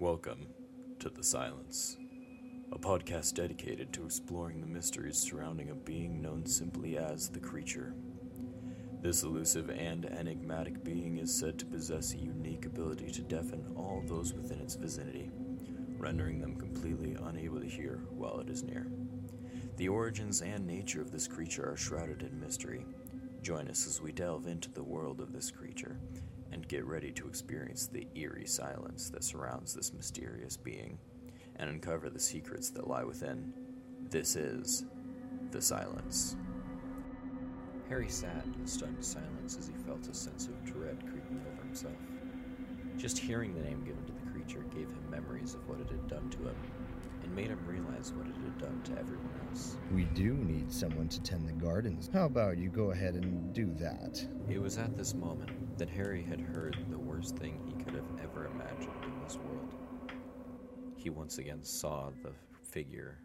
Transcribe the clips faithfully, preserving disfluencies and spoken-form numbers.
Welcome to The Silence, a podcast dedicated to exploring the mysteries surrounding a being known simply as The Creature. This elusive and enigmatic being is said to possess a unique ability to deafen all those within its vicinity, rendering them completely unable to hear while it is near. The origins and nature of this creature are shrouded in mystery. Join us as we delve into the world of this creature, and get ready to experience the eerie silence that surrounds this mysterious being, and uncover the secrets that lie within. This is The Silence. Harry sat in stunned silence as he felt a sense of dread creeping over himself. Just hearing the name given to the creature gave him memories of what it had done to him, and made him realize what it had done to everyone else. We do need someone to tend the gardens. How about you go ahead and do that? It was at this moment that Harry had heard the worst thing he could have ever imagined in this world. He once again saw the figure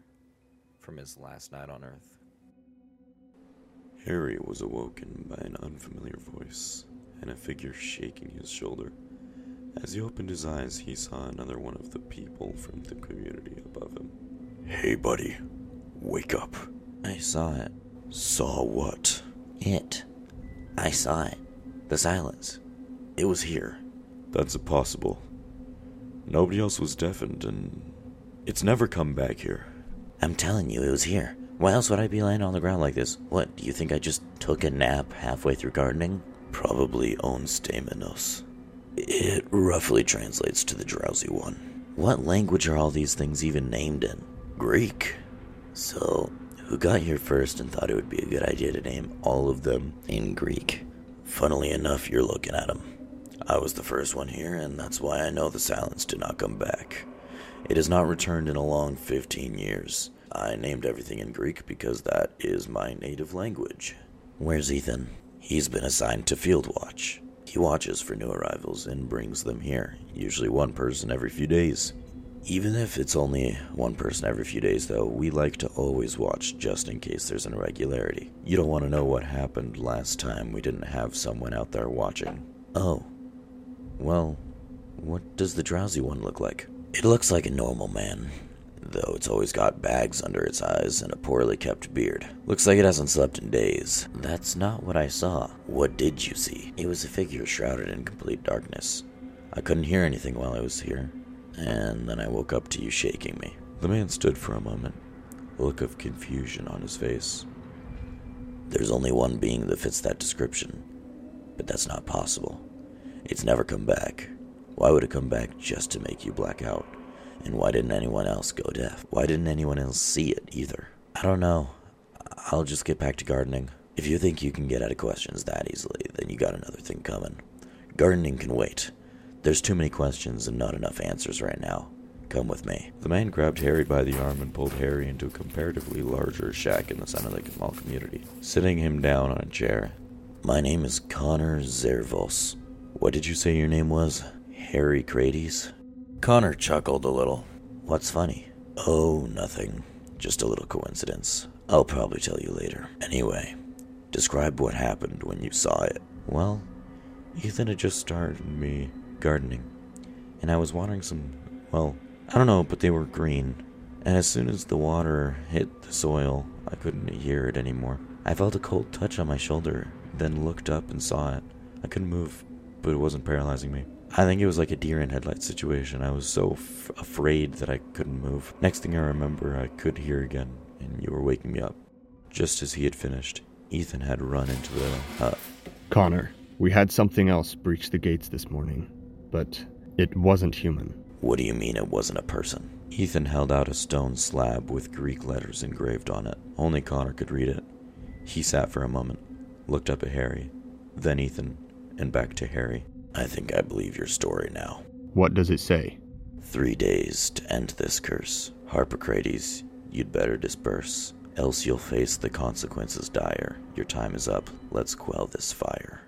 from his last night on Earth. Harry was awoken by an unfamiliar voice and a figure shaking his shoulder. As he opened his eyes, he saw another one of the people from the community above him. Hey, buddy. Wake up. I saw it. Saw what? It. I saw it. The silence. It was here. That's impossible. Nobody else was deafened, and it's never come back here. I'm telling you, it was here. Why else would I be laying on the ground like this? What, do you think I just took a nap halfway through gardening? Probably on Staminos. It roughly translates to the drowsy one. What language are all these things even named in? Greek. So, who got here first and thought it would be a good idea to name all of them in Greek? Funnily enough, you're looking at them. I was the first one here, and that's why I know the silence did not come back. It has not returned in a long fifteen years. I named everything in Greek because that is my native language. Where's Ethan? He's been assigned to field watch. He watches for new arrivals and brings them here, usually one person every few days. Even if it's only one person every few days, though, we like to always watch just in case there's an irregularity. You don't want to know what happened last time we didn't have someone out there watching. Oh. Well, what does the drowsy one look like? It looks like a normal man, though it's always got bags under its eyes and a poorly kept beard. Looks like it hasn't slept in days. That's not what I saw. What did you see? It was a figure shrouded in complete darkness. I couldn't hear anything while I was here, and then I woke up to you shaking me. The man stood for a moment, a look of confusion on his face. There's only one being that fits that description, but that's not possible. It's never come back. Why would it come back just to make you black out? And why didn't anyone else go deaf? Why didn't anyone else see it, either? I don't know. I'll just get back to gardening. If you think you can get out of questions that easily, then you got another thing coming. Gardening can wait. There's too many questions and not enough answers right now. Come with me. The man grabbed Harry by the arm and pulled Harry into a comparatively larger shack in the center of the small community, sitting him down on a chair. My name is Connor Zervos. What did you say your name was? Harry Crates? Connor chuckled a little. What's funny? Oh, nothing. Just a little coincidence. I'll probably tell you later. Anyway, describe what happened when you saw it. Well, Ethan had just started me gardening, and I was watering some, well, I don't know, but they were green. And as soon as the water hit the soil, I couldn't hear it anymore. I felt a cold touch on my shoulder, then looked up and saw it. I couldn't move, but it wasn't paralyzing me. I think it was like a deer in headlights situation. I was so f- afraid that I couldn't move. Next thing I remember, I could hear again, and you were waking me up. Just as he had finished, Ethan had run into the hut. Connor, we had something else breach the gates this morning, but it wasn't human. What do you mean it wasn't a person? Ethan held out a stone slab with Greek letters engraved on it. Only Connor could read it. He sat for a moment, looked up at Harry, then Ethan, and back to Harry. I think I believe your story now. What does it say? Three days to end this curse. Harpocrates, you'd better disperse, else you'll face the consequences dire. Your time is up. Let's quell this fire.